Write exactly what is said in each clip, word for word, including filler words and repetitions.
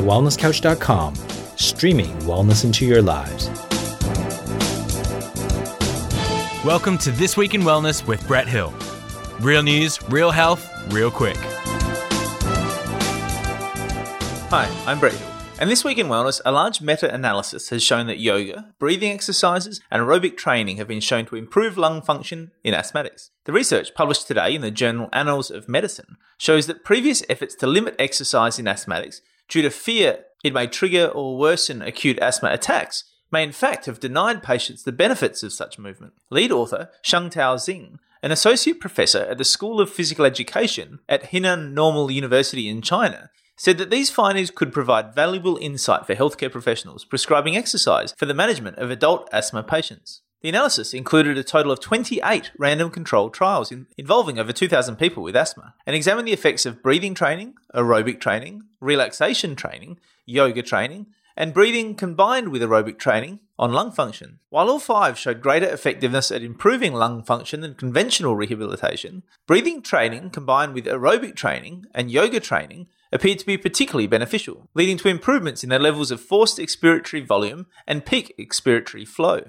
the wellness couch dot com, streaming wellness into your lives. Welcome to This Week in Wellness with Brett Hill. Real news, real health, real quick. Hi, I'm Brett Hill. And this week in wellness, a large meta-analysis has shown that yoga, breathing exercises, and aerobic training have been shown to improve lung function in asthmatics. The research published today in the journal Annals of Medicine shows that previous efforts to limit exercise in asthmatics due to fear it may trigger or worsen acute asthma attacks may in fact have denied patients the benefits of such movement. Lead author Shengtao Zeng, an associate professor at the School of Physical Education at Henan Normal University in China, said that these findings could provide valuable insight for healthcare professionals prescribing exercise for the management of adult asthma patients. The analysis included a total of twenty-eight random controlled trials in- involving over two thousand people with asthma and examined the effects of breathing training, aerobic training, relaxation training, yoga training, and breathing combined with aerobic training on lung function. While all five showed greater effectiveness at improving lung function than conventional rehabilitation, breathing training combined with aerobic training and yoga training appeared to be particularly beneficial, leading to improvements in their levels of forced expiratory volume and peak expiratory flow.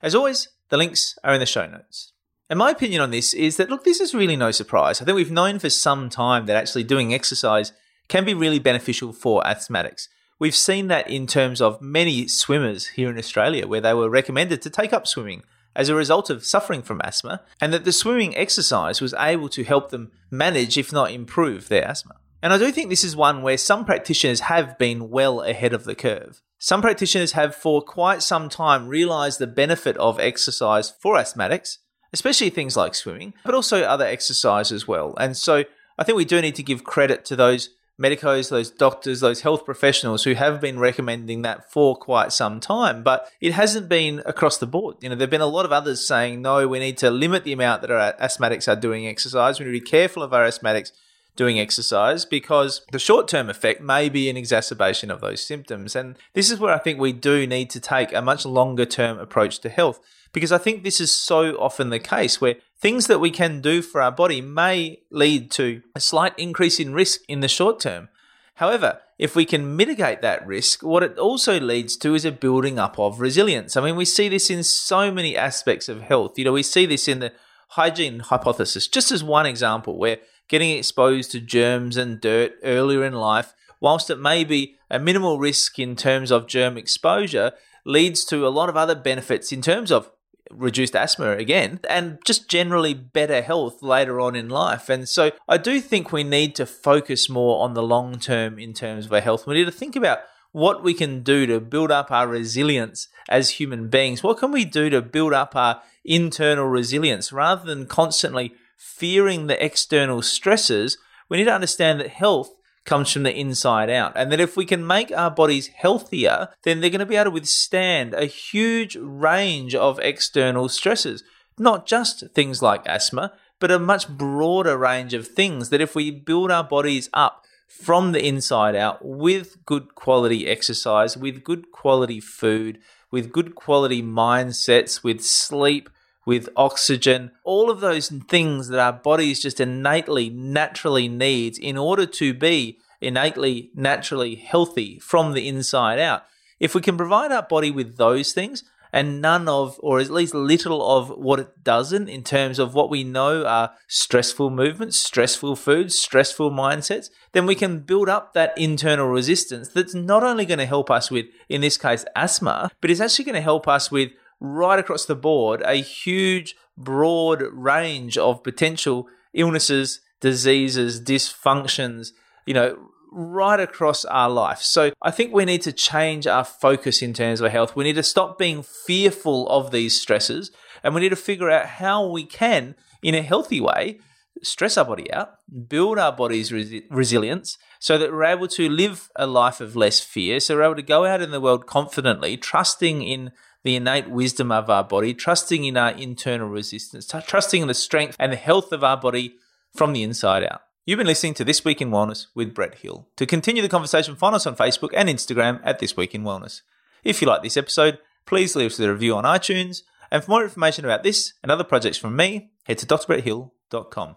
As always, the links are in the show notes. And my opinion on this is that, look, this is really no surprise. I think we've known for some time that actually doing exercise can be really beneficial for asthmatics. We've seen that in terms of many swimmers here in Australia, where they were recommended to take up swimming as a result of suffering from asthma, and that the swimming exercise was able to help them manage, if not improve, their asthma. And I do think this is one where some practitioners have been well ahead of the curve. Some practitioners have for quite some time realised the benefit of exercise for asthmatics, especially things like swimming, but also other exercise as well. And so I think we do need to give credit to those medicos, those doctors, those health professionals who have been recommending that for quite some time, but it hasn't been across the board. You know, there've been a lot of others saying, no, we need to limit the amount that our asthmatics are doing exercise. We need to be careful of our asthmatics doing exercise because the short-term effect may be an exacerbation of those symptoms. And this is where I think we do need to take a much longer-term approach to health, because I think this is so often the case where things that we can do for our body may lead to a slight increase in risk in the short term. However, if we can mitigate that risk, what it also leads to is a building up of resilience. I mean, we see this in so many aspects of health. You know, we see this in the hygiene hypothesis, just as one example, where getting exposed to germs and dirt earlier in life, whilst it may be a minimal risk in terms of germ exposure, leads to a lot of other benefits in terms of reduced asthma again, and just generally better health later on in life. And so I do think we need to focus more on the long term in terms of our health. We need to think about what we can do to build up our resilience as human beings. What can we do to build up our internal resilience rather than constantly fearing the external stresses? We need to understand that health comes from the inside out, and that if we can make our bodies healthier, then they're going to be able to withstand a huge range of external stresses, not just things like asthma, but a much broader range of things, that if we build our bodies up from the inside out with good quality exercise, with good quality food, with good quality mindsets, with sleep, with oxygen, all of those things that our bodies just innately, naturally needs in order to be innately, naturally healthy from the inside out. If we can provide our body with those things and none of, or at least little of what it doesn't in terms of what we know are stressful movements, stressful foods, stressful mindsets, then we can build up that internal resistance that's not only going to help us with, in this case, asthma, but it's actually going to help us with, right across the board, a huge, broad range of potential illnesses, diseases, dysfunctions, you know, right across our life. So I think we need to change our focus in terms of health. We need to stop being fearful of these stresses, and we need to figure out how we can, in a healthy way, stress our body out, build our body's res- resilience so that we're able to live a life of less fear, so we're able to go out in the world confidently, trusting in the innate wisdom of our body, trusting in our internal resistance, trusting in the strength and the health of our body from the inside out. You've been listening to This Week in Wellness with Brett Hill. To continue the conversation, find us on Facebook and Instagram at This Week in Wellness. If you like this episode, please leave us a review on iTunes. And for more information about this and other projects from me, head to d r brett hill dot com.